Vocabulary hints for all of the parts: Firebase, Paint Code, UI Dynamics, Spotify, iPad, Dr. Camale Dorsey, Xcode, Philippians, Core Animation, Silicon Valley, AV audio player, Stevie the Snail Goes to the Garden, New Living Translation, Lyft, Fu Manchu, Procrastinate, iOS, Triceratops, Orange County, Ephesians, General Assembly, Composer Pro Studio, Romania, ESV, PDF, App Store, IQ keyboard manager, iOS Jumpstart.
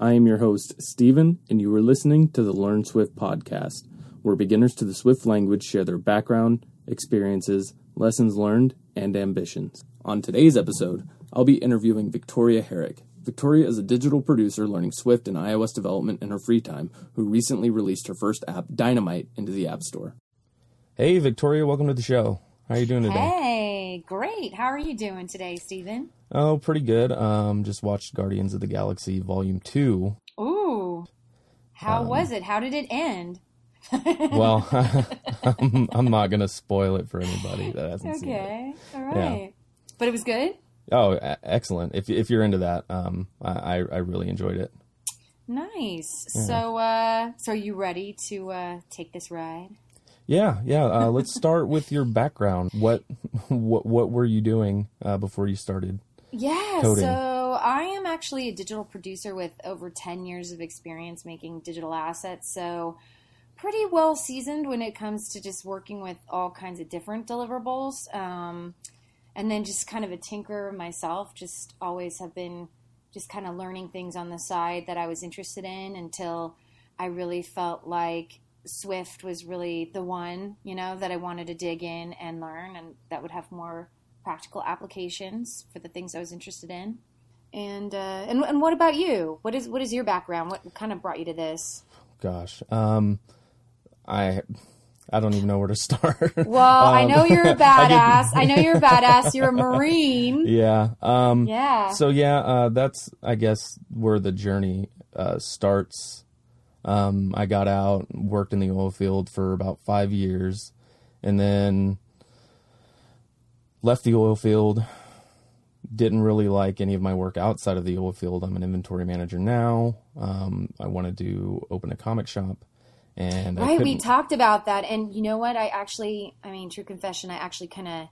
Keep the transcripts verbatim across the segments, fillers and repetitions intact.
I am your host, Stephen, and you are listening to the Learn Swift Podcast, where beginners to the Swift language share their background, experiences, lessons learned, and ambitions. On today's episode, I'll be interviewing Victoria Herrick. Victoria is a digital producer learning Swift and iOS development in her free time, who recently released her first app, Dynamite, into the App Store. Hey, Victoria, welcome to the show. How are you doing today? Hey, great. How are you doing today, Stephen? Oh, pretty good. Um, just watched Guardians of the Galaxy Volume Two. Ooh, how um, was it? How did it end? Well, I'm, I'm not gonna spoil it for anybody that hasn't okay. seen it. Okay, all right. Yeah. But it was good? Oh, a- excellent. If if you're into that, um, I I really enjoyed it. Nice. Yeah. So, uh, so are you ready to uh, take this ride? Yeah, yeah. Uh, let's start with your background. What what what were you doing uh, before you started? Yeah, coding? So I am actually a digital producer with over ten years of experience making digital assets. So pretty well seasoned when it comes to just working with all kinds of different deliverables. Um, and then just kind of a tinkerer myself, just always have been just kind of learning things on the side that I was interested in until I really felt like Swift was really the one, you know, that I wanted to dig in and learn, and that would have more practical applications for the things I was interested in. And uh, and and what about you? What is what is your background? What kind of brought you to this? Gosh, um, I I don't even know where to start. Well, um, I know you're a badass. I, I know you're a badass. You're a Marine. Yeah. Um, yeah. So yeah, uh, that's I guess where the journey uh, starts. Um, I got out, worked in the oil field for about five years, and then left the oil field. Didn't really like any of my work outside of the oil field. I'm an inventory manager now. Um, I wanted to open a comic shop. And right, we talked about that. And you know what? I actually, I mean, true confession, I actually kind of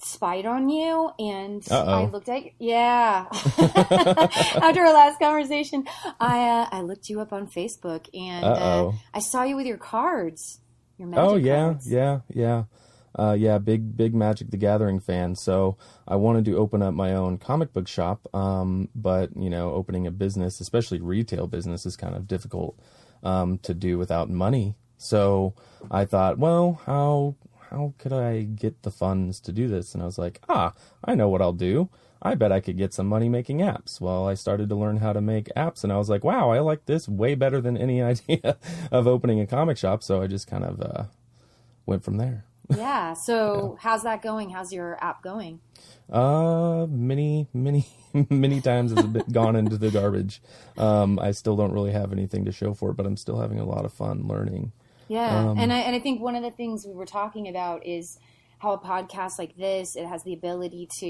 spied on you, and Uh-oh. I looked at you. Yeah. After our last conversation, I uh, I looked you up on Facebook, and uh, I saw you with your cards. Your magic oh yeah, cards. yeah, yeah, uh, yeah. Big big Magic the Gathering fan. So I wanted to open up my own comic book shop, um, but you know, opening a business, especially retail business, is kind of difficult um, to do without money. So I thought, well, how. How could I get the funds to do this? And I was like, ah, I know what I'll do. I bet I could get some money making apps. Well, I started to learn how to make apps, and I was like, wow, I like this way better than any idea of opening a comic shop. So I just kind of uh, went from there. Yeah. So yeah. How's that going? How's your app going? Uh, many, many, many times it's gone into the garbage. Um, I still don't really have anything to show for it, but I'm still having a lot of fun learning. Yeah, um, and I and I think one of the things we were talking about is how a podcast like this, it has the ability to,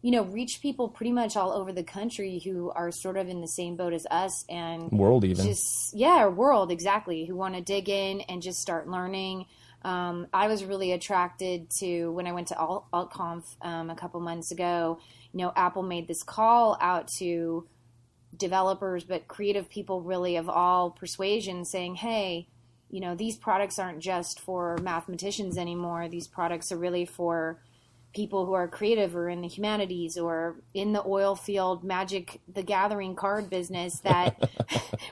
you know, reach people pretty much all over the country who are sort of in the same boat as us and world even. Just, yeah, world, exactly, who want to dig in and just start learning. Um, I was really attracted to, when I went to AltConf um, a couple months ago, you know, Apple made this call out to developers, but creative people really of all persuasions saying, hey, you know, these products aren't just for mathematicians anymore. These products are really for people who are creative or in the humanities or in the oil field, Magic the Gathering card business that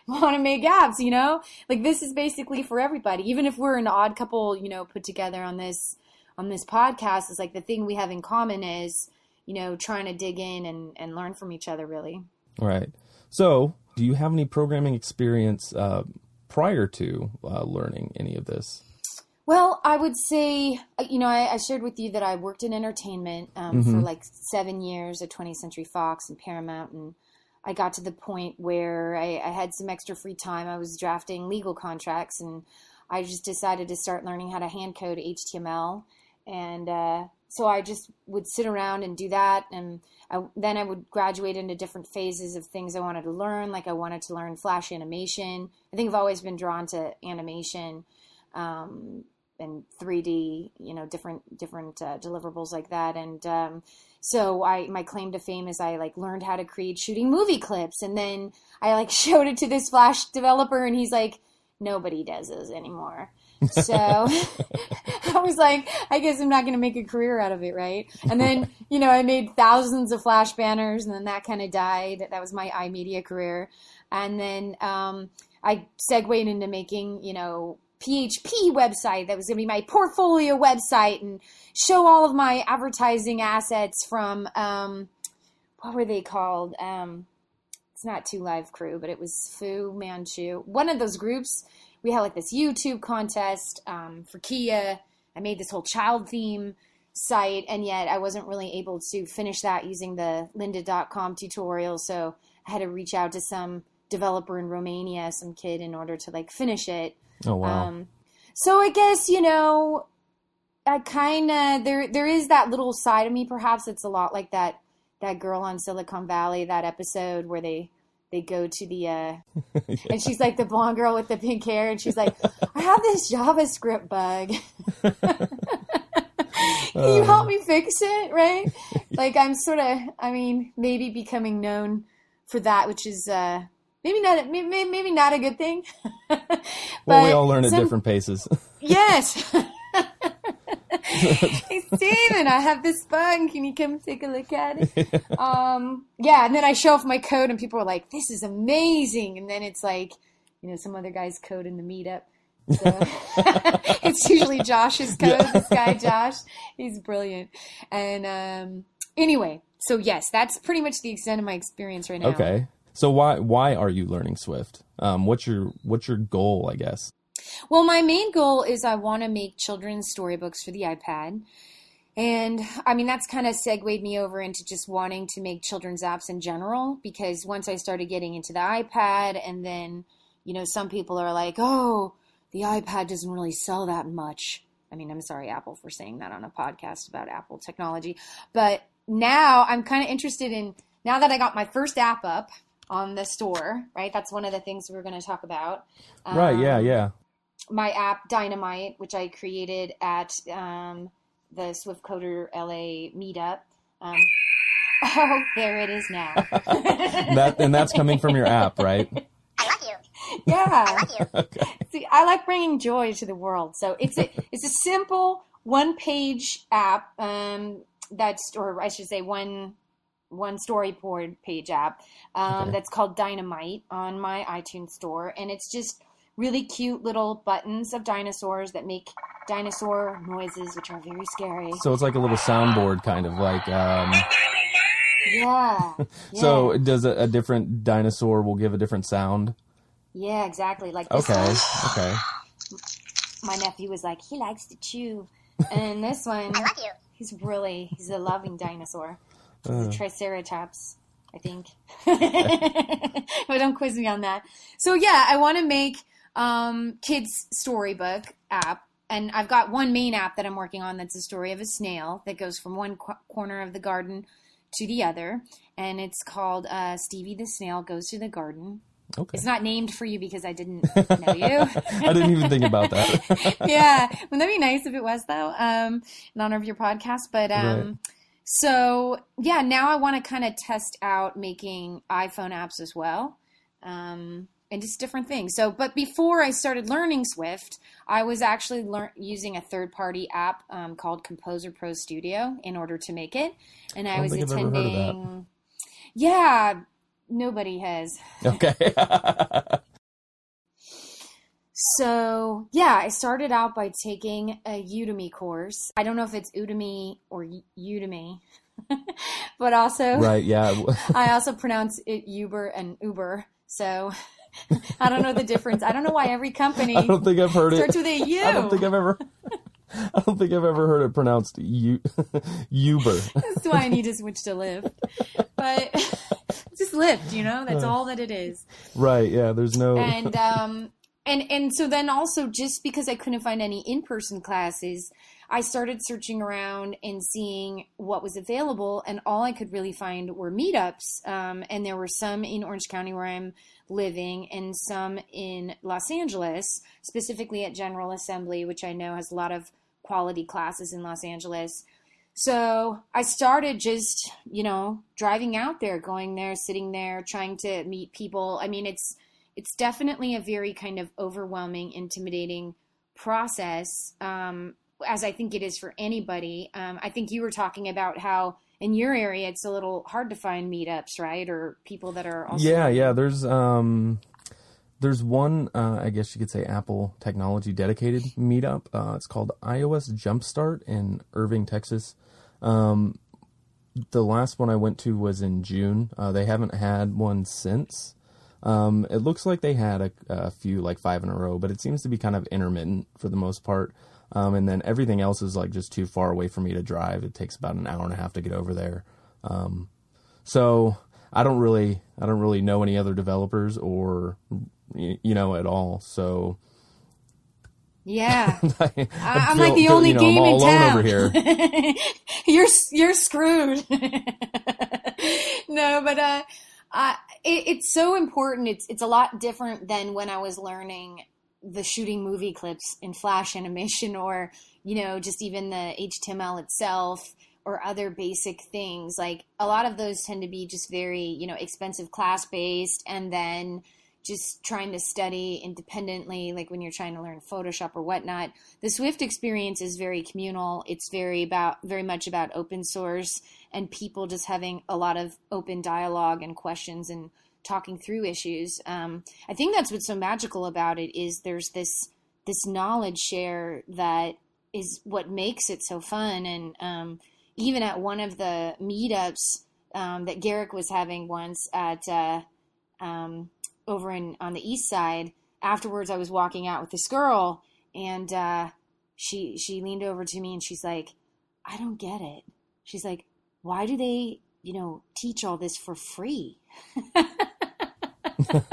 want to make apps, you know? Like, this is basically for everybody. Even if we're an odd couple, you know, put together on this on this podcast, it's like the thing we have in common is, you know, trying to dig in and, and learn from each other, really. Right. So do you have any programming experience uh prior to uh, learning any of this? Well, I would say, you know, I, I shared with you that I worked in entertainment um, mm-hmm. for like seven years at twentieth Century Fox and Paramount. And I got to the point where I, I had some extra free time. I was drafting legal contracts, and I just decided to start learning how to hand code H T M L. And uh, so I just would sit around and do that. And I, then I would graduate into different phases of things I wanted to learn. Like I wanted to learn Flash animation. I think I've always been drawn to animation um, and three D, you know, different different uh, deliverables like that. And um, so I my claim to fame is I like learned how to create shooting movie clips. And then I like showed it to this Flash developer, and he's like, nobody does this anymore. So I was like, I guess I'm not going to make a career out of it, right? And then, you know, I made thousands of Flash banners, and then that kind of died. That was my iMedia career. And then um, I segued into making, you know, P H P website that was going to be my portfolio website and show all of my advertising assets from, um, what were they called? Um, it's not Two Live Crew, but it was Fu Manchu. One of those groups, we had like this YouTube contest um, for Kia. I made this whole child theme site, and yet I wasn't really able to finish that using the lynda dot com tutorial. So I had to reach out to some developer in Romania, some kid, in order to like finish it. Oh, wow. Um, so I guess, you know, I kind of, there, there is that little side of me, perhaps it's a lot like that, that girl on Silicon Valley, that episode where they, they go to the, uh, yeah. and she's like the blonde girl with the pink hair. And she's like, I have this JavaScript bug. Can you help me fix it? Right. Like I'm sort of, I mean, maybe becoming known for that, which is, uh, Maybe not. Maybe, maybe not a good thing. But well, we all learn at some, different paces. Yes. Hey, Stephen, I have this bug. Can you come take a look at it? Yeah. Um, yeah. And then I show off my code, and people are like, "This is amazing!" And then it's like, you know, some other guy's code in the meetup. So it's usually Josh's code. Yeah. This guy, Josh, he's brilliant. And um, anyway, so yes, that's pretty much the extent of my experience right now. Okay. So why why are you learning Swift? Um, what's your what's your goal, I guess? Well, my main goal is I want to make children's storybooks for the iPad. And I mean, that's kind of segued me over into just wanting to make children's apps in general, because once I started getting into the iPad, and then, you know, some people are like, oh, the iPad doesn't really sell that much. I mean, I'm sorry, Apple, for saying that on a podcast about Apple technology. But now I'm kind of interested in, now that I got my first app up on the store, right? That's one of the things we were going to talk about. Um, right, yeah, yeah. My app, Dynamite, which I created at um, the Swift Coder L A meetup. Um, oh, there it is now. that And that's coming from your app, right? I love you. Yeah. I love you. Okay. See, I like bringing joy to the world. So it's a, it's a simple one-page app um, that's, or I should say one... one storyboard page app um, okay. that's called Dynamite on my iTunes store. And it's just really cute little buttons of dinosaurs that make dinosaur noises, which are very scary. So it's like a little soundboard, kind of like... Um... Yeah. So yeah. Does a, a different dinosaur will give a different sound? Yeah, exactly. Like this okay. One. Okay. My nephew was like, he likes to chew. And this one, I love you. he's really, he's a loving dinosaur. The Triceratops, I think. But don't quiz me on that. So yeah, I want to make um, kids' storybook app. And I've got one main app that I'm working on that's the story of a snail that goes from one qu- corner of the garden to the other. And it's called uh, Stevie the Snail Goes to the Garden. Okay. It's not named for you because I didn't know you. I didn't even think about that. Yeah. Wouldn't that be nice if it was, though, um, in honor of your podcast? But um, right. So, yeah, now I want to kind of test out making iPhone apps as well, um, and just different things. So, but before I started learning Swift, I was actually lear- using a third-party app um, called Composer Pro Studio in order to make it. And I, I was attending. Yeah, nobody has. Okay. So, yeah, I started out by taking a Udemy course. I don't know if it's Udemy or Udemy, but also right, yeah. I also pronounce it Uber and Uber. So I don't know the difference. I don't know why every company I don't think I've heard starts it. with a U. I don't think I've ever I don't think I've ever heard it pronounced U Uber. That's why I need to switch to Lyft. But just Lyft, you know, that's all that it is. Right, yeah, there's no and um And and so then also, just because I couldn't find any in-person classes, I started searching around and seeing what was available, and all I could really find were meetups. Um, and there were some in Orange County where I'm living, and some in Los Angeles, specifically at General Assembly, which I know has a lot of quality classes in Los Angeles. So I started just, you know, driving out there, going there, sitting there, trying to meet people. I mean, it's... It's definitely a very kind of overwhelming, intimidating process, um, as I think it is for anybody. Um, I think you were talking about how in your area, it's a little hard to find meetups, right? Or people that are also... Yeah, yeah. There's um, there's one, uh, I guess you could say, Apple technology dedicated meetup. Uh, it's called iOS Jumpstart in Irving, Texas. Um, the last one I went to was in June. Uh, they haven't had one since. Um, it looks like they had a, a few, like five in a row, but it seems to be kind of intermittent for the most part. Um, and then everything else is like just too far away for me to drive. It takes about an hour and a half to get over there. Um, so I don't really, I don't really know any other developers or, you know, at all. So yeah, I, I I'm feel, like the feel, only you know, game I'm all in town. Over here. you're, you're screwed. No, but, uh, uh, it, it's so important. It's, it's a lot different than when I was learning the shooting movie clips in Flash animation, or, you know, just even the H T M L itself or other basic things. Like a lot of those tend to be just very, you know, expensive class-based, and then just trying to study independently, like when you're trying to learn Photoshop or whatnot. The Swift experience is very communal. It's very about, very much about open source and people just having a lot of open dialogue and questions and talking through issues. Um, I think that's what's so magical about it, is there's this, this knowledge share that is what makes it so fun. And um, even at one of the meetups um, that Garrick was having once at uh, um, over in on the East Side, afterwards I was walking out with this girl, and uh, she, she leaned over to me and she's like, I don't get it. She's like, why do they, you know, teach all this for free? And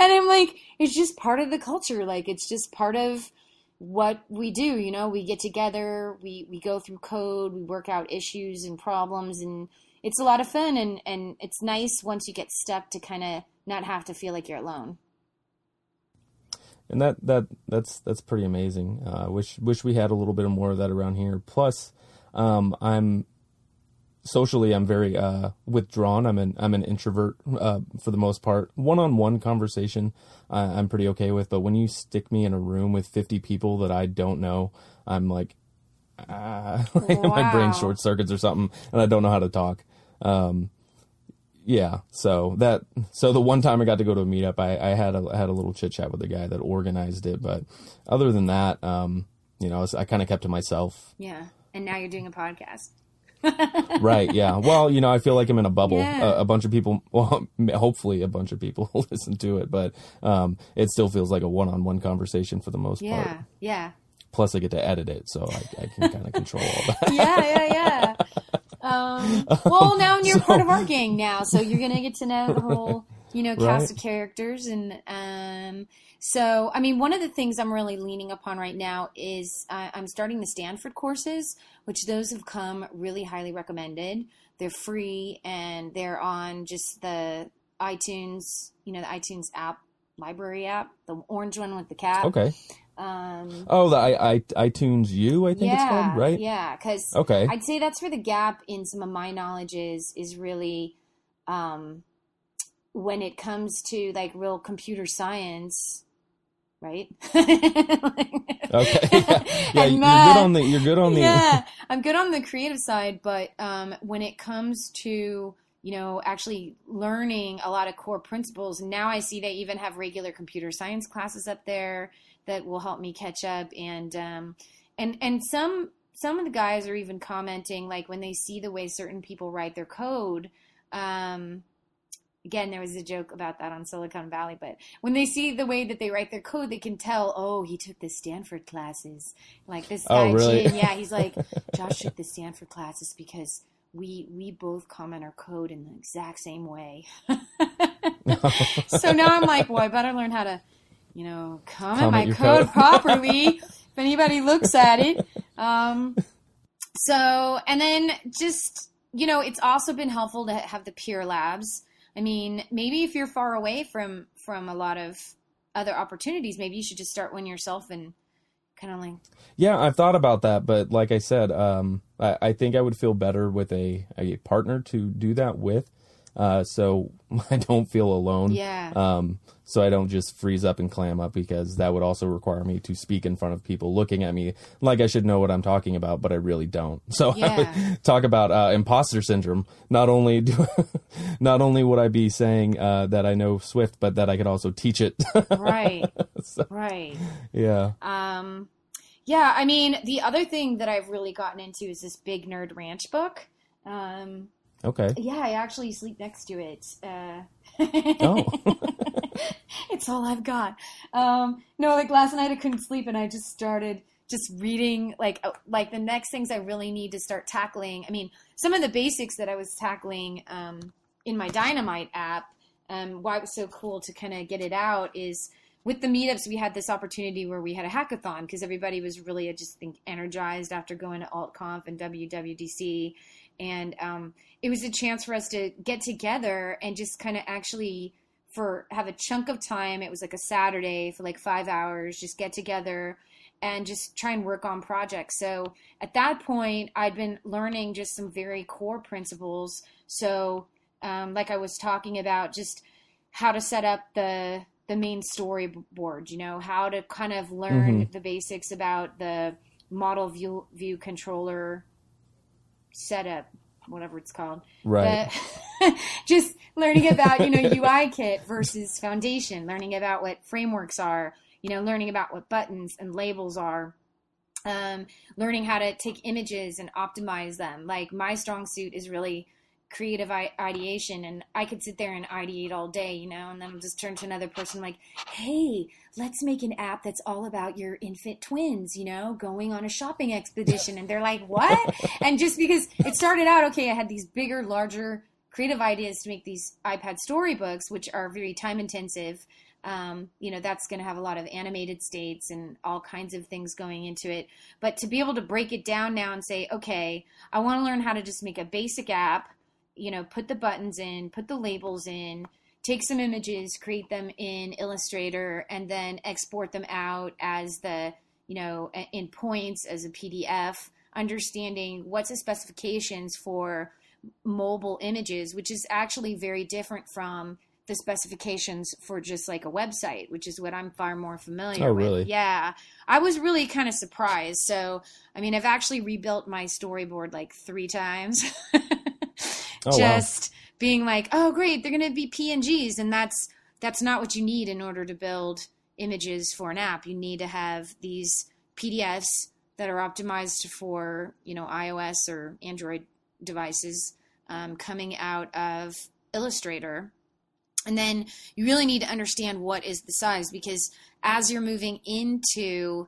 I'm like, it's just part of the culture. Like, it's just part of what we do. You know, we get together, we, we go through code, we work out issues and problems, and it's a lot of fun. And, and it's nice once you get stuck to kind of not have to feel like you're alone. And that, that, that's, that's pretty amazing. I uh, wish, wish we had a little bit more of that around here. Plus, um, I'm, socially, I'm very uh, withdrawn. I'm an I'm an introvert uh, for the most part. One-on-one conversation, uh, I'm pretty okay with. But when you stick me in a room with fifty people that I don't know, I'm like, ah, wow. My brain short circuits or something, and I don't know how to talk. Um, yeah. So that so the one time I got to go to a meetup, I, I had a I had a little chit chat with the guy that organized it. But other than that, um, you know, I, was, I kind of kept to myself. Yeah. And now you're doing a podcast. Right. Yeah. Well, you know, I feel like I'm in a bubble. Yeah. Uh, a bunch of people, well, hopefully a bunch of people listen to it, but um, it still feels like a one-on-one conversation for the most yeah, part. Yeah. Yeah. Plus I get to edit it, so I, I can kind of control all that. Yeah. Yeah. Yeah. Um, well, now you're so, part of our gang now, so you're going to get to know the whole, you know, cast right? of characters. And um, so, I mean, one of the things I'm really leaning upon right now is uh, I'm starting the Stanford courses, which those have come really highly recommended. They're free, and they're on just the iTunes, you know, the iTunes app, library app, the orange one with the cap. Okay. Um, oh, the I, I, iTunes U, I think yeah, it's called, right? Yeah, because okay. I'd say that's where the gap in some of my knowledge is, is really um, when it comes to, like, real computer science. Right. Like, okay. Yeah, yeah you're uh, good on the. You're good on the. Yeah, I'm good on the creative side, but um, when it comes to, you know, actually learning a lot of core principles, now I see they even have regular computer science classes up there that will help me catch up, and um, and and some some of the guys are even commenting, like, when they see the way certain people write their code. Um, Again, there was a joke about that on Silicon Valley, but when they see the way that they write their code, they can tell, oh, he took the Stanford classes. Like this guy, oh, really? Jim, yeah, he's like, Josh took the Stanford classes because we we both comment our code in the exact same way. So now I'm like, well, I better learn how to, you know, comment, comment my code, code. properly if anybody looks at it. Um, so, and then just, you know, it's also been helpful to have the peer labs. I mean, maybe if you're far away from, from a lot of other opportunities, maybe you should just start one yourself and kind of like... Yeah, I've thought about that. But like I said, um, I, I think I would feel better with a, a partner to do that with. Uh, so I don't feel alone. Yeah. Um, so I don't just freeze up and clam up, because that would also require me to speak in front of people looking at me like I should know what I'm talking about, but I really don't. So yeah. I would talk about uh, imposter syndrome. Not only do, not only would I be saying uh, that I know Swift, but that I could also teach it. Right. So, right. Yeah. Um, yeah. I mean, the other thing that I've really gotten into is this Big Nerd Ranch book. Um, okay. Yeah. I actually sleep next to it. Uh, oh. It's all I've got. Um, no, like last night I couldn't sleep and I just started just reading like, like the next things I really need to start tackling. I mean, some of the basics that I was tackling, um, in my Dynamite app, um, why it was so cool to kind of get it out is with the meetups, we had this opportunity where we had a hackathon, cause everybody was really, I just think energized after going to AltConf and W W D C. And, um, it was a chance for us to get together and just kind of actually, for have a chunk of time. It was like a Saturday for like five hours, just get together and just try and work on projects. So at that point, I'd been learning just some very core principles. So um, like I was talking about just how to set up the, the main storyboard, you know, how to kind of learn mm-hmm. the basics about the model view, view controller setup, whatever it's called. Right. But just learning about, you know, U I kit versus foundation, learning about what frameworks are, you know, learning about what buttons and labels are, um, learning how to take images and optimize them. Like my strong suit is really creative ideation, and I could sit there and ideate all day, you know, and then I'll just turn to another person like, hey, let's make an app that's all about your infant twins, you know, going on a shopping expedition. And they're like, what? And just because it started out, okay, I had these bigger, larger creative ideas to make these iPad storybooks, which are very time intensive. Um, you know, that's going to have a lot of animated states and all kinds of things going into it. But to be able to break it down now and say, okay, I want to learn how to just make a basic app, you know, put the buttons in, put the labels in, take some images, create them in Illustrator, and then export them out as the, you know, in points as a P D F, understanding what's the specifications for mobile images, which is actually very different from the specifications for just like a website, which is what I'm far more familiar oh, with. Really? Yeah. I was really kind of surprised. So, I mean, I've actually rebuilt my storyboard like three times. Oh, just wow. Being like, oh, great, they're going to be P N Gs. And that's that's not what you need in order to build images for an app. You need to have these P D Fs that are optimized for, you know, iOS or Android devices um, coming out of Illustrator. And then you really need to understand what is the size, because as you're moving into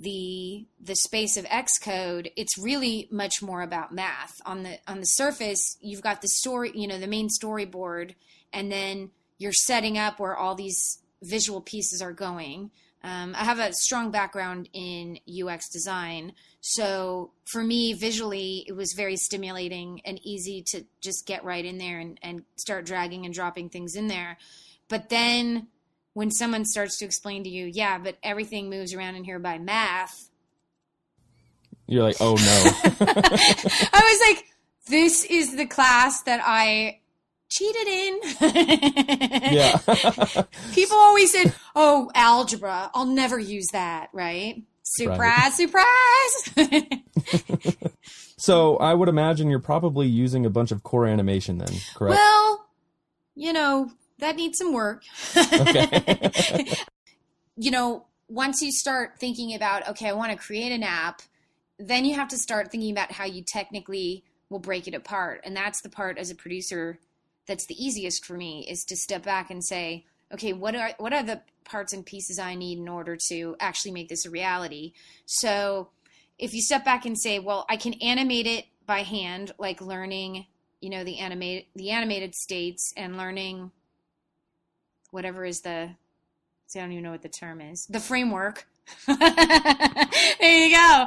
the the space of Xcode, it's really much more about math. On the on the surface, you've got the story, you know, the main storyboard, and then you're setting up where all these visual pieces are going. Um, I have a strong background in U X design, so for me, visually, it was very stimulating and easy to just get right in there and, and start dragging and dropping things in there. But then when someone starts to explain to you, yeah, but everything moves around in here by math, you're like, oh no. I was like, this is the class that I cheated in. Yeah. People always said, oh, algebra, I'll never use that, right? Surprise, right. Surprise. So I would imagine you're probably using a bunch of core animation then, correct? Well, you know, that needs some work. Okay. You know, once you start thinking about, okay, I want to create an app, then you have to start thinking about how you technically will break it apart. And that's the part as a producer that's the easiest for me, is to step back and say, okay, what are what are the parts and pieces I need in order to actually make this a reality? So if you step back and say, well, I can animate it by hand, like learning, you know, the animate the animated states and learning whatever is the, see, I don't even know what the term is, the framework. There you go.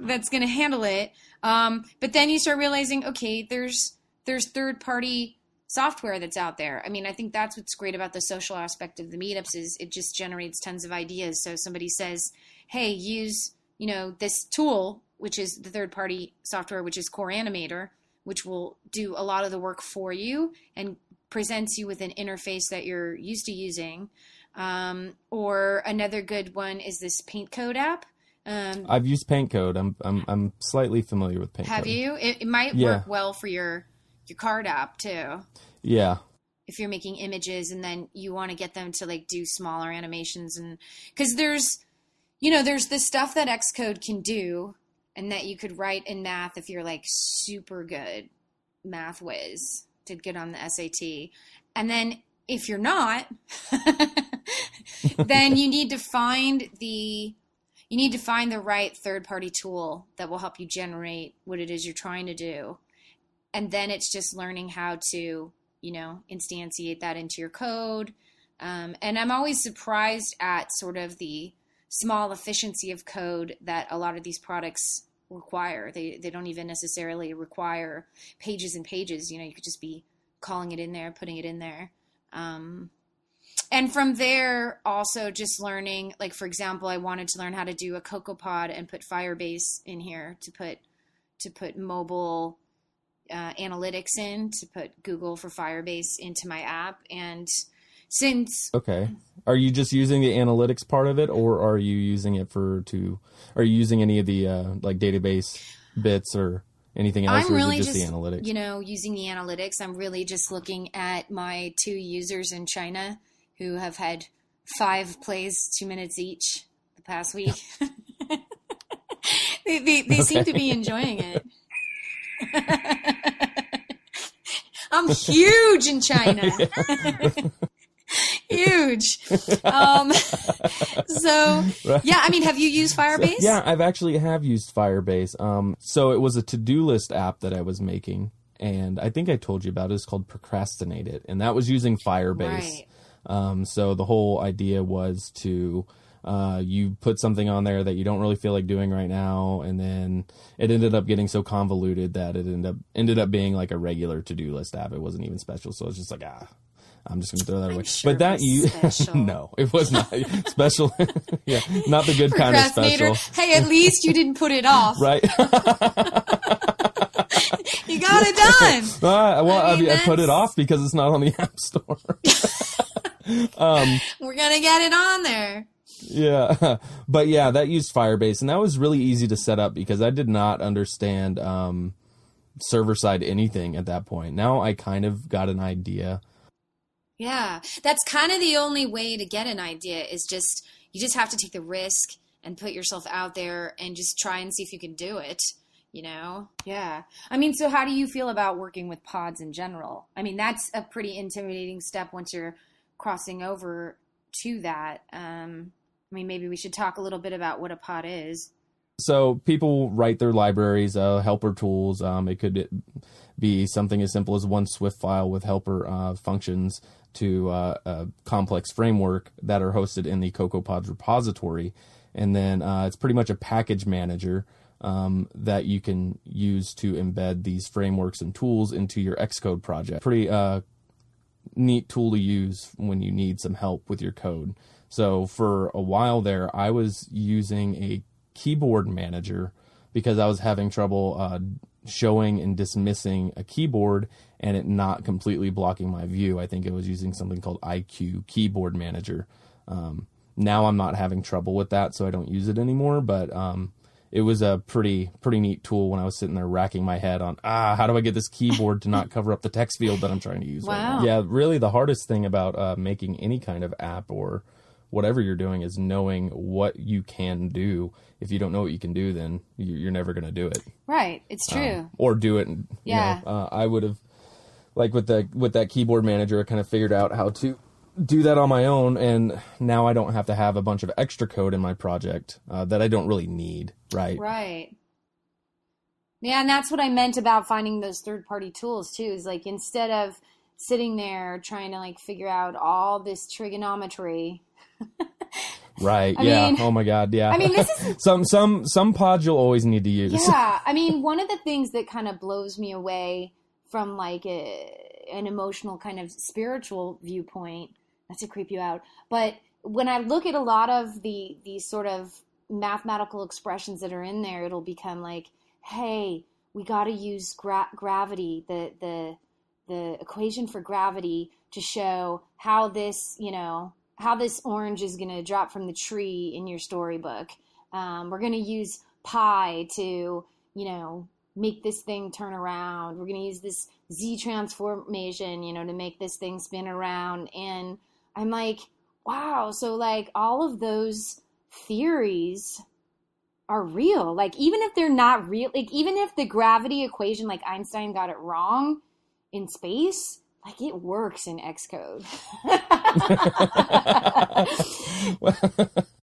That's going to handle it. Um, but then you start realizing, okay, there's, there's third party software that's out there. I mean, I think that's what's great about the social aspect of the meetups, is it just generates tons of ideas. So somebody says, hey, use, you know, this tool, which is the third party software, which is Core Animator. which will do a lot of the work for you and presents you with an interface that you're used to using. Um, or another good one is this Paint Code app. Um, I've used Paint Code. I'm I'm I'm slightly familiar with Paint Code. Have you? It, it might yeah. work well for your your card app too. Yeah. If you're making images and then you want to get them to like do smaller animations, and because there's, you know, there's the stuff that Xcode can do and that you could write in math if you're like super good math whiz, did good on the S A T, and then if you're not, then you need to find the. You need to find the right third-party tool that will help you generate what it is you're trying to do. And then it's just learning how to, you know, instantiate that into your code. Um, and I'm always surprised at sort of the small efficiency of code that a lot of these products require. They they don't even necessarily require pages and pages. You know, you could just be calling it in there, putting it in there. Um And from there, also just learning, like, for example, I wanted to learn how to do a CocoaPod and put Firebase in here to put to put mobile uh, analytics in, to put Google for Firebase into my app. And since... Okay. Are you just using the analytics part of it, or are you using it for to... Are you using any of the, uh, like, database bits or... Anything else? I'm really or is it just, just the analytics? You know, using the analytics. I'm really just looking at my two users in China who have had five plays, two minutes each, the past week. they they, they okay. seem to be enjoying it. I'm huge in China. Huge. Um, so yeah, I mean, have you used Firebase? Yeah, I've actually have used Firebase. Um, so it was a to-do list app that I was making, and I think I told you about it. It's called Procrastinate It, and that was using Firebase. Right. Um, so the whole idea was to uh, you put something on there that you don't really feel like doing right now, and then it ended up getting so convoluted that it ended up ended up being like a regular to-do list app. It wasn't even special, so it's just like ah. I'm just going to throw that away. Sure, but that you, no, it was not special. Yeah. Not the good kind of special. Hey, at least you didn't put it off. Right. You got it done. Uh, well, I, mean, I, I put it off because it's not on the App Store. um, We're going to get it on there. Yeah. But yeah, that used Firebase, and that was really easy to set up because I did not understand um, server side anything at that point. Now I kind of got an idea. Yeah, that's kind of the only way to get an idea is just, you just have to take the risk and put yourself out there and just try and see if you can do it, you know? Yeah. I mean, so how do you feel about working with pods in general? I mean, that's a pretty intimidating step once you're crossing over to that. Um, I mean, maybe we should talk a little bit about what a pod is. So people write their libraries, uh, helper tools. Um, it could be something as simple as one Swift file with helper uh, functions to uh, a complex framework that are hosted in the CocoaPod repository. And then uh, it's pretty much a package manager um, that you can use to embed these frameworks and tools into your Xcode project. Pretty uh, neat tool to use when you need some help with your code. So for a while there, I was using a keyboard manager because I was having trouble uh, showing and dismissing a keyboard and it not completely blocking my view. I think it was using something called I Q Keyboard Manager. Um, now I'm not having trouble with that, so I don't use it anymore, but um, it was a pretty pretty neat tool when I was sitting there racking my head on, ah, how do I get this keyboard to not cover up the text field that I'm trying to use? Wow. Right now? Yeah, really the hardest thing about uh, making any kind of app or whatever you're doing is knowing what you can do. If you don't know what you can do, then you're never going to do it. Right. It's true. Um, or do it. And, yeah. You know, uh, I would have, like with the, with that keyboard manager, I kind of figured out how to do that on my own. And now I don't have to have a bunch of extra code in my project uh, that I don't really need. Right. Right. Yeah. And that's what I meant about finding those third party tools too, is like, instead of sitting there trying to like figure out all this trigonometry, right. I yeah. Mean, oh my God. Yeah. I mean, this is some some some pods you'll always need to use. Yeah. I mean, one of the things that kind of blows me away from like a, an emotional kind of spiritual viewpoint, not to creep you out, but when I look at a lot of the these sort of mathematical expressions that are in there, it'll become like, hey, we got to use gra- gravity, the the the equation for gravity to show how this, you know, how this orange is going to drop from the tree in your storybook. Um, we're going to use pi to, you know, make this thing turn around. We're going to use this Z transformation, you know, to make this thing spin around. And I'm like, wow. So like all of those theories are real. Like even if they're not real, like even if the gravity equation, like Einstein got it wrong in space, like it works in Xcode. Well,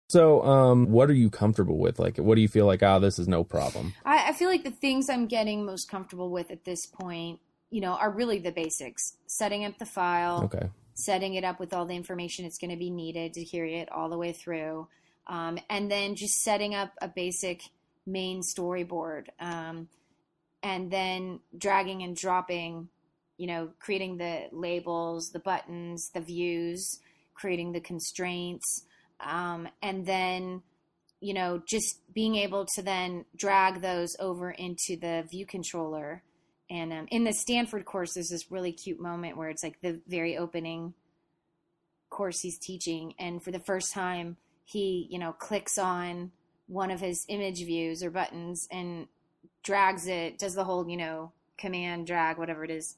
so um, what are you comfortable with? Like, what do you feel like, oh, this is no problem? I, I feel like the things I'm getting most comfortable with at this point, you know, are really the basics. Setting up the file, okay. setting it up with all the information it's going to be needed to carry it all the way through. Um, and then just setting up a basic main storyboard, um, and then dragging and dropping, you know, creating the labels, the buttons, the views, creating the constraints, um, and then, you know, just being able to then drag those over into the view controller. And um, in the Stanford course, there's this really cute moment where it's like the very opening course he's teaching. And for the first time, he, you know, clicks on one of his image views or buttons and drags it, does the whole, you know, command drag, whatever it is,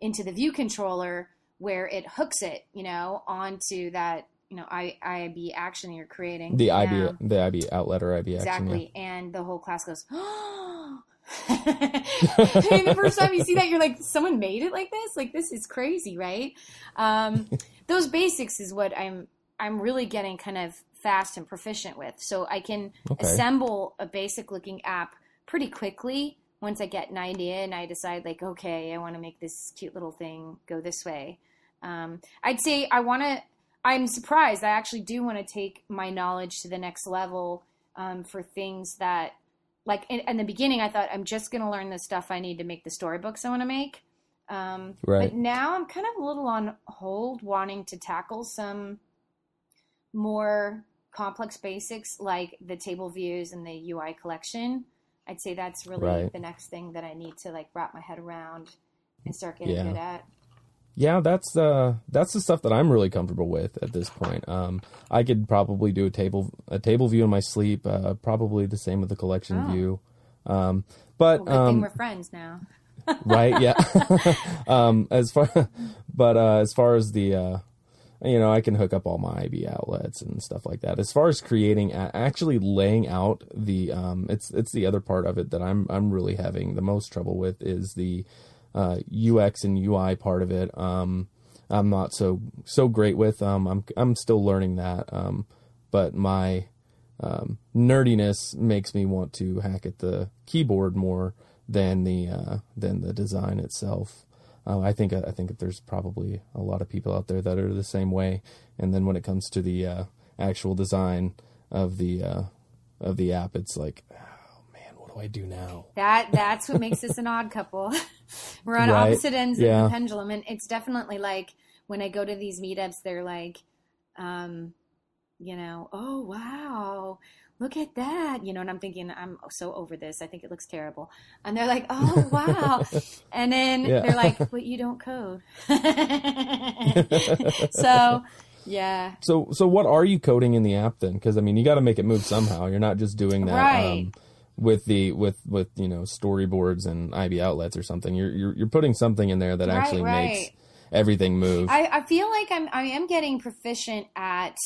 into the view controller where it hooks it, you know, onto that, you know, I I B action you're creating. The I B, um, the I B outlet or I B exactly. action. Exactly. Yeah. And the whole class goes, oh, and the first time you see that, you're like, someone made it like this? Like, this is crazy, right? Um, those basics is what I'm, I'm really getting kind of fast and proficient with. So I can okay. assemble a basic looking app pretty quickly. Once I get an idea and I decide like, okay, I want to make this cute little thing go this way. Um, I'd say I want to, I'm surprised. I actually do want to take my knowledge to the next level, um, for things that like in, in the beginning, I thought I'm just going to learn the stuff I need to make the storybooks I want to make. Um, right. But now I'm kind of a little on hold wanting to tackle some more complex basics like the table views and the U I collection. I'd say that's really right. the next thing that I need to like wrap my head around and start getting yeah. good at. Yeah, that's uh, that's the stuff that I'm really comfortable with at this point. Um, I could probably do a table a table view in my sleep. Uh, probably the same with the collection oh. view. Um, but well, good um, thing we're friends now. Right? Yeah. um, as far, but uh, as far as the uh, you know, I can hook up all my I B outlets and stuff like that. As far as creating, actually laying out the, um, it's it's the other part of it that I'm I'm really having the most trouble with is the uh, U X and U I part of it. Um, I'm not so so great with. Um, I'm I'm still learning that. Um, but my um, nerdiness makes me want to hack at the keyboard more than the uh, than the design itself. Uh, I think I think that there's probably a lot of people out there that are the same way. And then when it comes to the uh, actual design of the uh, of the app, it's like, oh man, what do I do now? That that's what makes us an odd couple. We're on right? opposite ends yeah. of the pendulum, and it's definitely like when I go to these meetups, they're like, um, you know, oh wow. Look at that, you know, and I'm thinking, I'm so over this. I think it looks terrible. And they're like, oh, wow. And then yeah. they're like, but you don't code. So, yeah. So, so what are you coding in the app then? Because, I mean, you got to make it move somehow. You're not just doing that right. um, with the, with, with, you know, storyboards and I B outlets or something. You're, you're, you're putting something in there that right, actually right. makes everything move. I, I feel like I'm, I am getting proficient at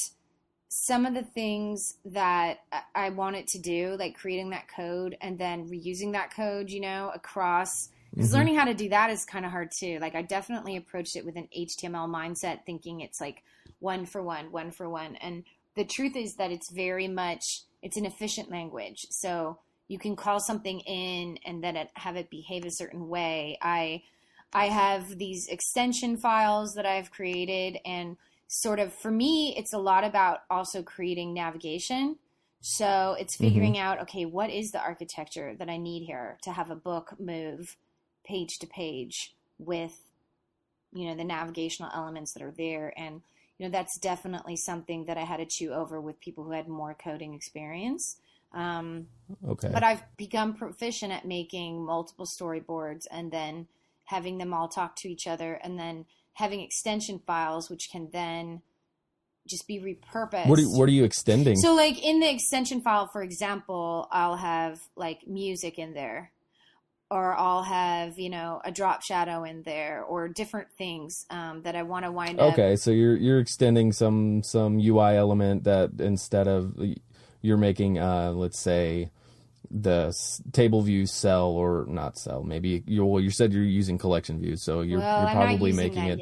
some of the things that I wanted to do, like creating that code and then reusing that code, you know, across, because mm-hmm. learning how to do that is kind of hard too. Like I definitely approached it with an H T M L mindset, thinking it's like one for one, one for one. And the truth is that it's very much, it's an efficient language. So you can call something in and then it, have it behave a certain way. I, I have these extension files that I've created, and sort of, for me, it's a lot about also creating navigation. So it's figuring mm-hmm. out, okay, what is the architecture that I need here to have a book move page to page with, you know, the navigational elements that are there. And, you know, that's definitely something that I had to chew over with people who had more coding experience. Um, okay. But I've become proficient at making multiple storyboards and then having them all talk to each other and then having extension files, which can then just be repurposed. What are, what are you extending? So like in the extension file, for example, I'll have like music in there, or I'll have, you know, a drop shadow in there, or different things um, that I want to wind okay, up. Okay. So you're, you're extending some, some U I element that instead of you're making, uh, let's say the table view cell or not cell, maybe you well, you said you're using collection views. So you're, well, you're probably making it.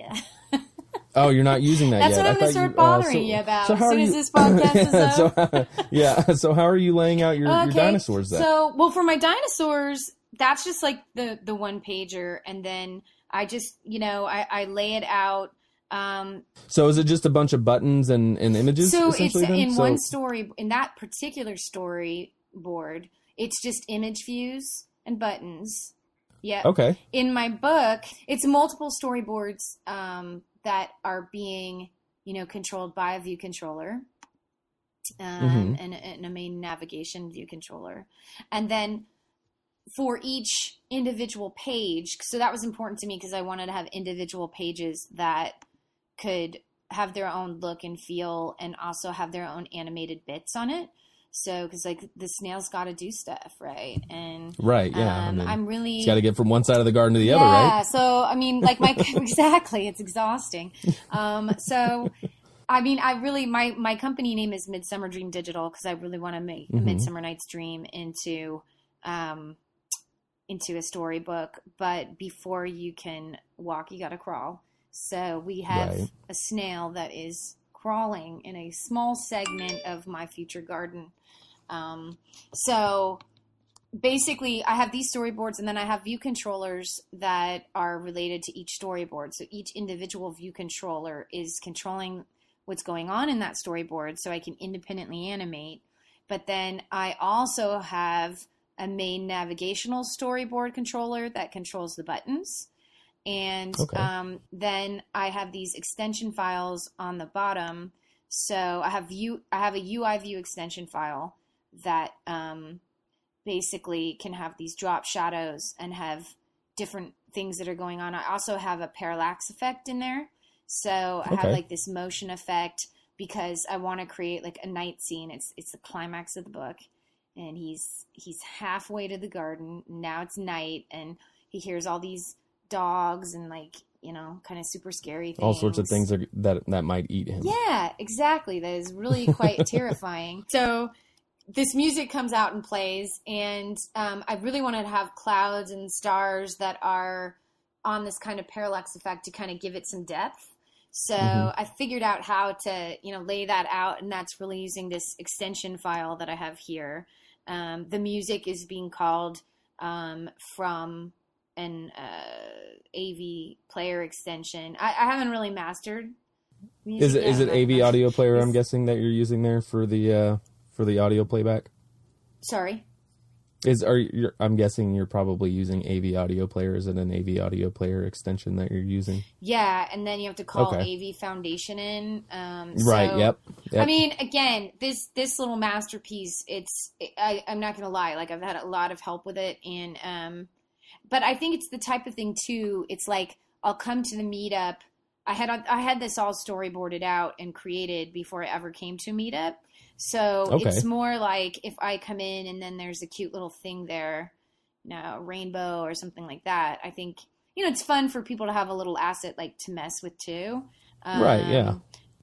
Oh, you're not using that That's yet. That's what I'm going to start bothering uh, so, you about so as soon you, as this podcast yeah, is so, up. Yeah. So how are you laying out your, okay. your dinosaurs then? So, well, for my dinosaurs, that's just like the, the one pager. And then I just, you know, I, I lay it out. Um, so is it just a bunch of buttons and, and images? So it's then? in so, one story, in that particular storyboard, it's just image views and buttons. Yeah. Okay. In my book, it's multiple storyboards, um, that are being, you know, controlled by a view controller um, mm-hmm. and, and a main navigation view controller. And then for each individual page, so that was important to me because I wanted to have individual pages that could have their own look and feel and also have their own animated bits on it. So, because like the snail's got to do stuff, right? And right, yeah. Um, I mean, I'm really. It's got to get from one side of the garden to the yeah, other, right? Yeah. So, I mean, like my exactly, it's exhausting. Um, so, I mean, I really my my company name is Midsummer Dream Digital because I really want to make mm-hmm. Midsummer Night's Dream into um, into a storybook. But before you can walk, you got to crawl. So we have right. a snail that is crawling in a small segment of my future garden. Um, so basically I have these storyboards and then I have view controllers that are related to each storyboard. So each individual view controller is controlling what's going on in that storyboard so I can independently animate. But then I also have a main navigational storyboard controller that controls the buttons. And okay. um, then I have these extension files on the bottom. So I have view, I have a U I view extension file that um, basically can have these drop shadows and have different things that are going on. I also have a parallax effect in there. So I okay. have like this motion effect because I want to create like a night scene. It's it's the climax of the book. And he's he's halfway to the garden. Now it's night and he hears all these dogs and like, you know, kind of super scary things. All sorts of things that that, that might eat him. Yeah, exactly. That is really quite terrifying. So this music comes out and plays, and um, I really wanted to have clouds and stars that are on this kind of parallax effect to kind of give it some depth. So mm-hmm. I figured out how to, you know, lay that out, and that's really using this extension file that I have here. Um, the music is being called um, from an uh, A V player extension. I, I haven't really mastered music. Is it, is it A V audio player, I'm guessing, that you're using there for the... Uh... for the audio playback? Sorry? Is are you, I'm guessing you're probably using A V audio player. Is it an A V audio player extension that you're using? Yeah, and then you have to call okay. A V Foundation in. Um, so, right, yep, yep. I mean, again, this this little masterpiece, it's I, I'm not going to lie. Like, I've had a lot of help with it. and um, But I think it's the type of thing, too. It's like I'll come to the meetup. I had I had this all storyboarded out and created before I ever came to meetup. So okay. it's more like if I come in and then there's a cute little thing there, you know, a rainbow or something like that. I think, you know, it's fun for people to have a little asset like to mess with too. Um, right. Yeah.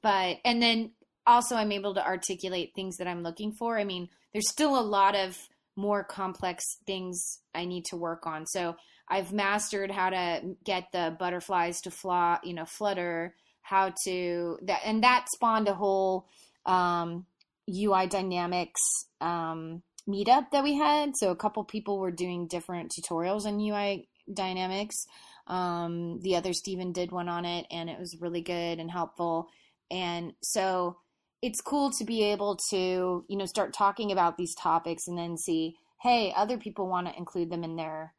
But, and then also I'm able to articulate things that I'm looking for. I mean, there's still a lot of more complex things I need to work on. So I've mastered how to get the butterflies to fly, you know, flutter, how to that. And that spawned a whole, um, U I Dynamics um, meetup that we had. So a couple people were doing different tutorials on U I Dynamics. Um, the other Stephen did one on it, and it was really good and helpful. And so it's cool to be able to, you know, start talking about these topics and then see, hey, other people want to include them in their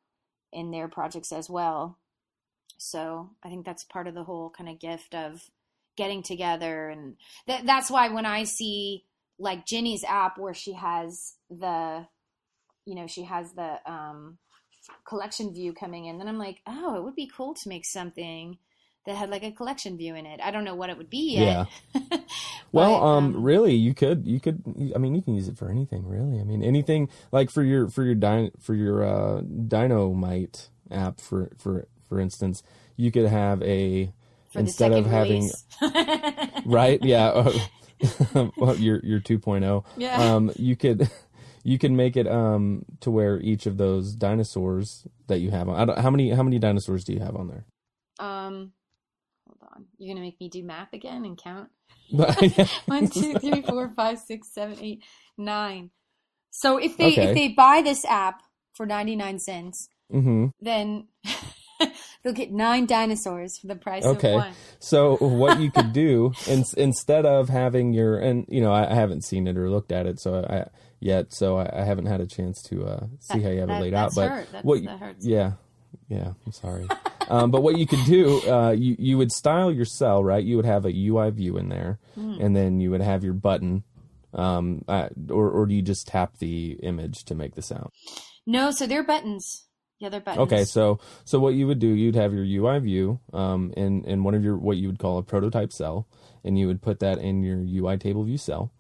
in their projects as well. So I think that's part of the whole kind of gift of getting together. And th- that's why when I see like Jenny's app where she has the, you know, she has the um, collection view coming in. Then I'm like, oh, it would be cool to make something that had like a collection view in it. I don't know what it would be yet. Yeah. but, well, um, um, really, you could, you could, I mean, you can use it for anything, really. I mean, anything like for your, for your, din- for your uh, Dynamite app, for, for, for instance, you could have a, for instead of having, right? Yeah. well, your, your two point oh. Yeah. Um, you could, you can make it um to where each of those dinosaurs that you have on, I don't, how many, how many dinosaurs do you have on there? Um, You're going to make me do math again and count? One, two, three, four, five, six, seven, eight, nine. So if they okay. if they buy this app for ninety-nine cents, mm-hmm. then they'll get nine dinosaurs for the price okay. of one. So what you could do, in, instead of having your, and you know, I, I haven't seen it or looked at it so I, I yet, so I, I haven't had a chance to uh, see that, how you have that, it laid that's out. Hurt. But that's, what, that hurts. Yeah, yeah, I'm sorry. Um, but what you could do, uh, you, you would style your cell, right? You would have a U I view in there, mm. and then you would have your button, um, uh, or, or do you just tap the image to make the sound? No, so they're buttons. Yeah, they're buttons. Okay, so so what you would do, you'd have your U I view um, in, in one of your, what you would call a prototype cell, and you would put that in your U I table view cell,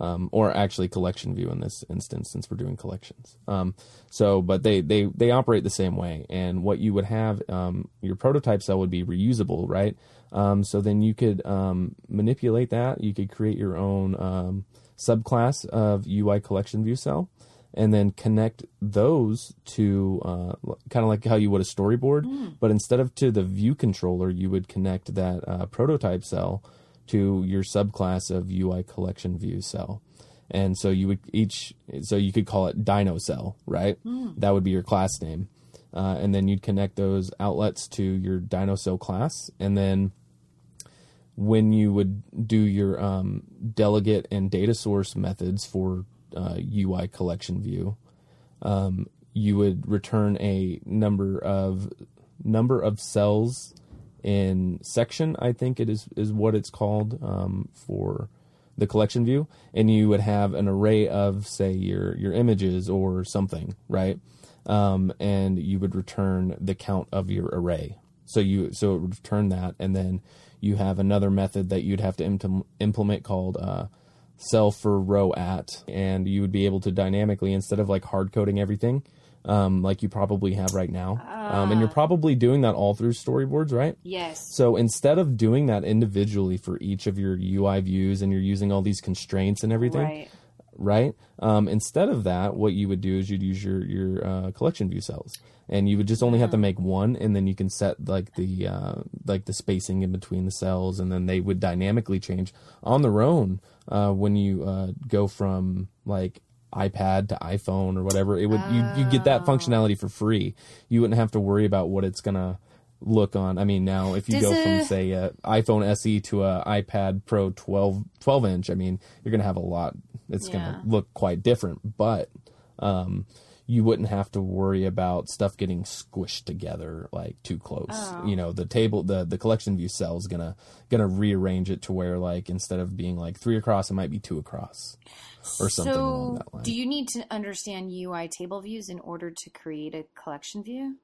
um, or actually collection view in this instance, since we're doing collections. Um, so, but they, they, they operate the same way. And what you would have, um, your prototype cell would be reusable, right? Um, so then you could, um, manipulate that. You could create your own, um, subclass of U I collection view cell and then connect those to, uh, kind of like how you would a storyboard, mm. but instead of to the view controller, you would connect that, uh, prototype cell to your subclass of U I collection view cell. And so you would each, so you could call it DinoCell, right? Mm. That would be your class name. Uh, and then you'd connect those outlets to your DinoCell class. And then when you would do your um, delegate and data source methods for uh, U I collection view, um, you would return a number of number of cells in section, I think it is, is what it's called, um, for the collection view. And you would have an array of, say, your, your images or something, right? Um, and you would return the count of your array. So you, so it would return that. And then you have another method that you'd have to im- implement called, uh, cell for row at, and you would be able to dynamically, instead of like hard coding everything, Um, like you probably have right now. Uh, um, and you're probably doing that all through storyboards, right? Yes. So instead of doing that individually for each of your U I views and you're using all these constraints and everything, right? right? Um, instead of that, what you would do is you'd use your, your uh, collection view cells, and you would just only mm-hmm. have to make one, and then you can set like the, uh, like the spacing in between the cells, and then they would dynamically change on their own uh, when you uh, go from like iPad to iPhone or whatever. It would oh. you you get that functionality for free. You wouldn't have to worry about what it's gonna look on. I mean, now if you Does go it... from say a iPhone S E to a iPad Pro twelve inch, I mean, you're gonna have a lot. It's yeah. gonna look quite different, but um, you wouldn't have to worry about stuff getting squished together like too close. Oh. You know, the table, the, the collection view cell is gonna gonna rearrange it to where like instead of being like three across, it might be two across. Or something so along that line. Do you need to understand U I table views in order to create a collection view?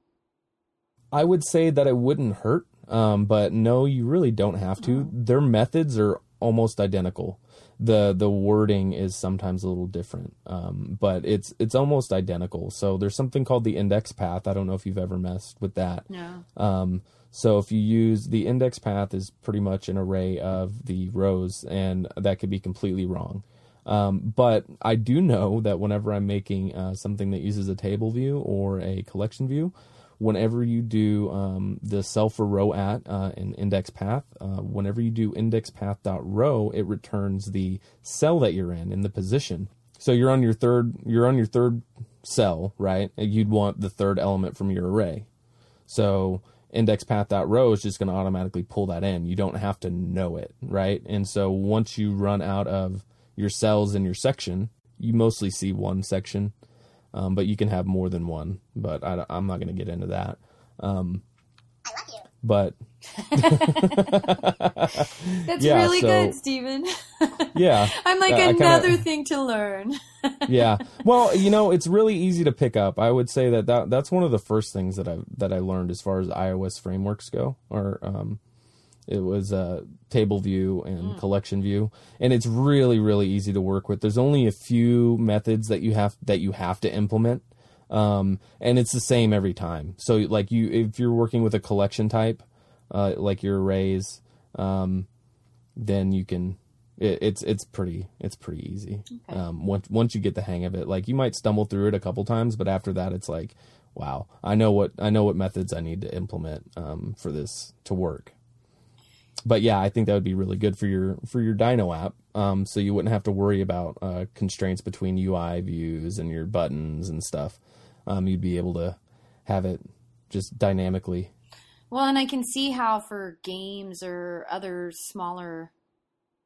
I would say that it wouldn't hurt, um, but no, you really don't have to. Oh. Their methods are almost identical. The the wording is sometimes a little different, um, but it's it's almost identical. So there's something called the index path. I don't know if you've ever messed with that. No. Um, so if you use the index path is pretty much an array of the rows, and that could be completely wrong. Um, but I do know that whenever I'm making uh, something that uses a table view or a collection view, whenever you do um, the cell for row at uh, an index path, uh, whenever you do index path.row, it returns the cell that you're in and the position. So you're on your third, you're on your third cell, right? And you'd want the third element from your array. So index path.row is just going to automatically pull that in. You don't have to know it, right? And so once you run out of your cells in your section, you mostly see one section, um, but you can have more than one, but I, I'm not going to get into that. Um, I love you. But. That's yeah, really so, good, Stephen. Yeah. I'm like, uh, another kinda, thing to learn. Yeah. Well, you know, it's really easy to pick up. I would say that, that that's one of the first things that I that I learned as far as iOS frameworks go, or um, it was uh, table view and mm. collection view. And it's really, really easy to work with. There's only a few methods that you have that you have to implement. Um, and it's the same every time. So like you, if you're working with a collection type, uh, like your arrays, um, then you can, it, it's, it's pretty, it's pretty easy. Okay. Um, once, once you get the hang of it, like you might stumble through it a couple times, but after that, it's like, wow, I know what, I know what methods I need to implement, um, for this to work. But yeah, I think that would be really good for your, for your Dino app. Um, so you wouldn't have to worry about, uh, constraints between U I views and your buttons and stuff. Um, you'd be able to have it just dynamically. Well, and I can see how for games or other smaller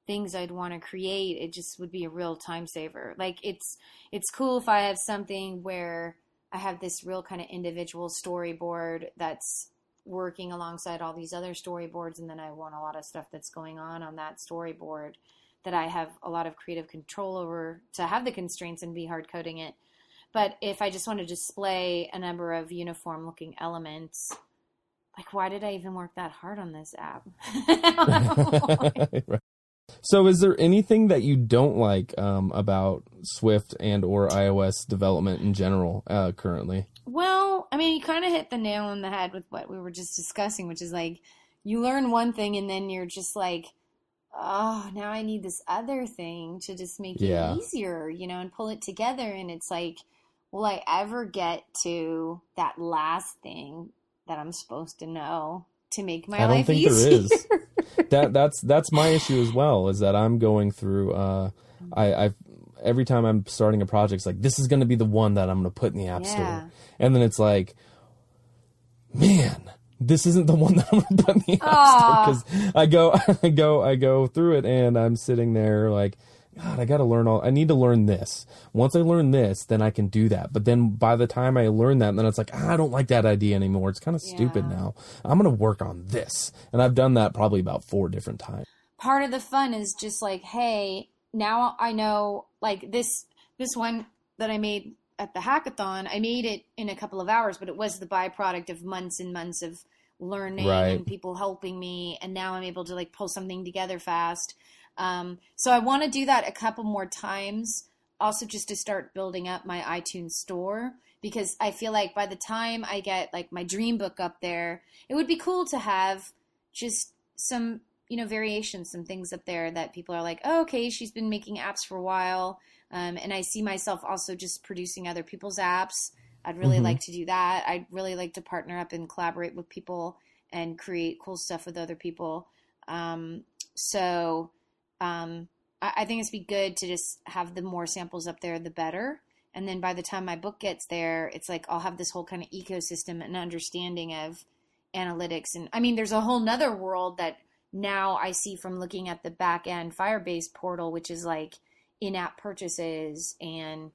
things I'd want to create, it just would be a real time saver. Like it's it's cool if I have something where I have this real kind of individual storyboard that's working alongside all these other storyboards, and then I want a lot of stuff that's going on on that storyboard that I have a lot of creative control over to have the constraints and be hard coding it. But if I just want to display a number of uniform looking elements, like why did I even work that hard on this app? Right. So is there anything that you don't like um, about Swift and or iOS development in general uh, currently? Well, I mean, you kind of hit the nail on the head with what we were just discussing, which is like you learn one thing and then you're just like, oh, now I need this other thing to just make yeah. it easier, you know, and pull it together. And it's like, will I ever get to that last thing that I'm supposed to know to make my life easier? I don't think there is. that, that's, that's my issue as well, is that I'm going through, uh, I, I've, every time I'm starting a project, it's like, this is going to be the one that I'm going to put in the App yeah. Store. And then it's like, man, this isn't the one that I'm going to put in the App Aww. Store. Cause I go, I go, I go through it and I'm sitting there like, God, I got to learn all, I need to learn this. Once I learn this, then I can do that. But then by the time I learn that, then it's like, ah, I don't like that idea anymore. It's kind of yeah. stupid now. I'm going to work on this. And I've done that probably about four different times. Part of the fun is just like, hey, now I know like this, this one that I made at the hackathon, I made it in a couple of hours, but it was the byproduct of months and months of learning right. and people helping me. And now I'm able to like pull something together fast. Um, so I want to do that a couple more times, also just to start building up my iTunes store, because I feel like by the time I get like my dream book up there, it would be cool to have just some, you know, variations, some things up there that people are like, oh, okay, she's been making apps for a while. Um, and I see myself also just producing other people's apps. I'd really mm-hmm. like to do that. I'd really like to partner up and collaborate with people and create cool stuff with other people. Um, so Um, I, I think it's be good to just have the more samples up there, the better. And then by the time my book gets there, it's like, I'll have this whole kind of ecosystem and understanding of analytics. And I mean, there's a whole nother world that now I see from looking at the back end Firebase portal, which is like in-app purchases and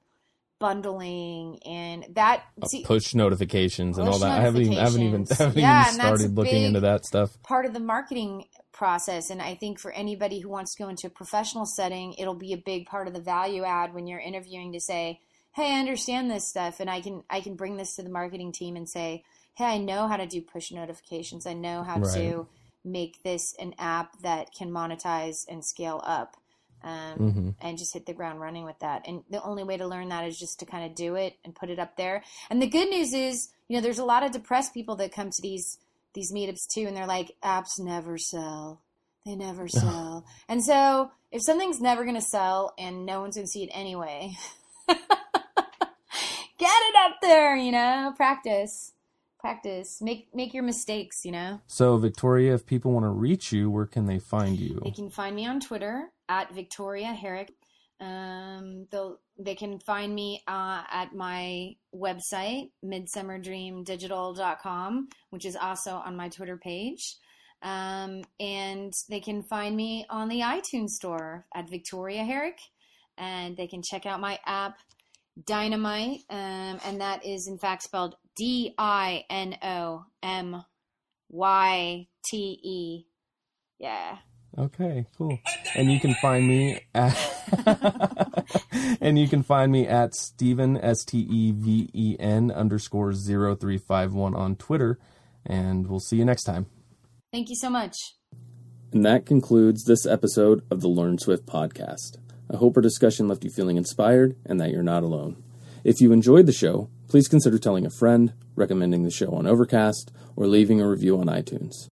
bundling and that uh, see, push notifications push and all that. I haven't even, I haven't even, I haven't yeah, even started looking into that stuff. Part of the marketing process. And I think for anybody who wants to go into a professional setting, it'll be a big part of the value add when you're interviewing to say, hey, I understand this stuff. And I can, I can bring this to the marketing team and say, hey, I know how to do push notifications. I know how right. to make this an app that can monetize and scale up. Um, mm-hmm. and just hit the ground running with that. And the only way to learn that is just to kind of do it and put it up there. And the good news is, you know, there's a lot of depressed people that come to these, these meetups too. And they're like, apps never sell. They never sell. And so if something's never going to sell and no one's going to see it anyway, get it up there, you know, practice, practice, make, make your mistakes, you know? So Victoria, if people want to reach you, where can they find you? They can find me on Twitter. At Victoria Herrick. Um, they can find me uh, at my website, midsummer dream digital dot com, which is also on my Twitter page. Um, and they can find me on the iTunes store at Victoria Herrick. And they can check out my app, Dynamite. Um, and that is, in fact, spelled D I N O M Y T E. Yeah. Okay, cool. And you can find me at and you can find me at Stephen S T E V E N underscore zero three five one on Twitter, and we'll see you next time. Thank you so much. And that concludes this episode of the Learn Swift podcast. I hope our discussion left you feeling inspired and that you're not alone. If you enjoyed the show, please consider telling a friend, recommending the show on Overcast, or leaving a review on iTunes.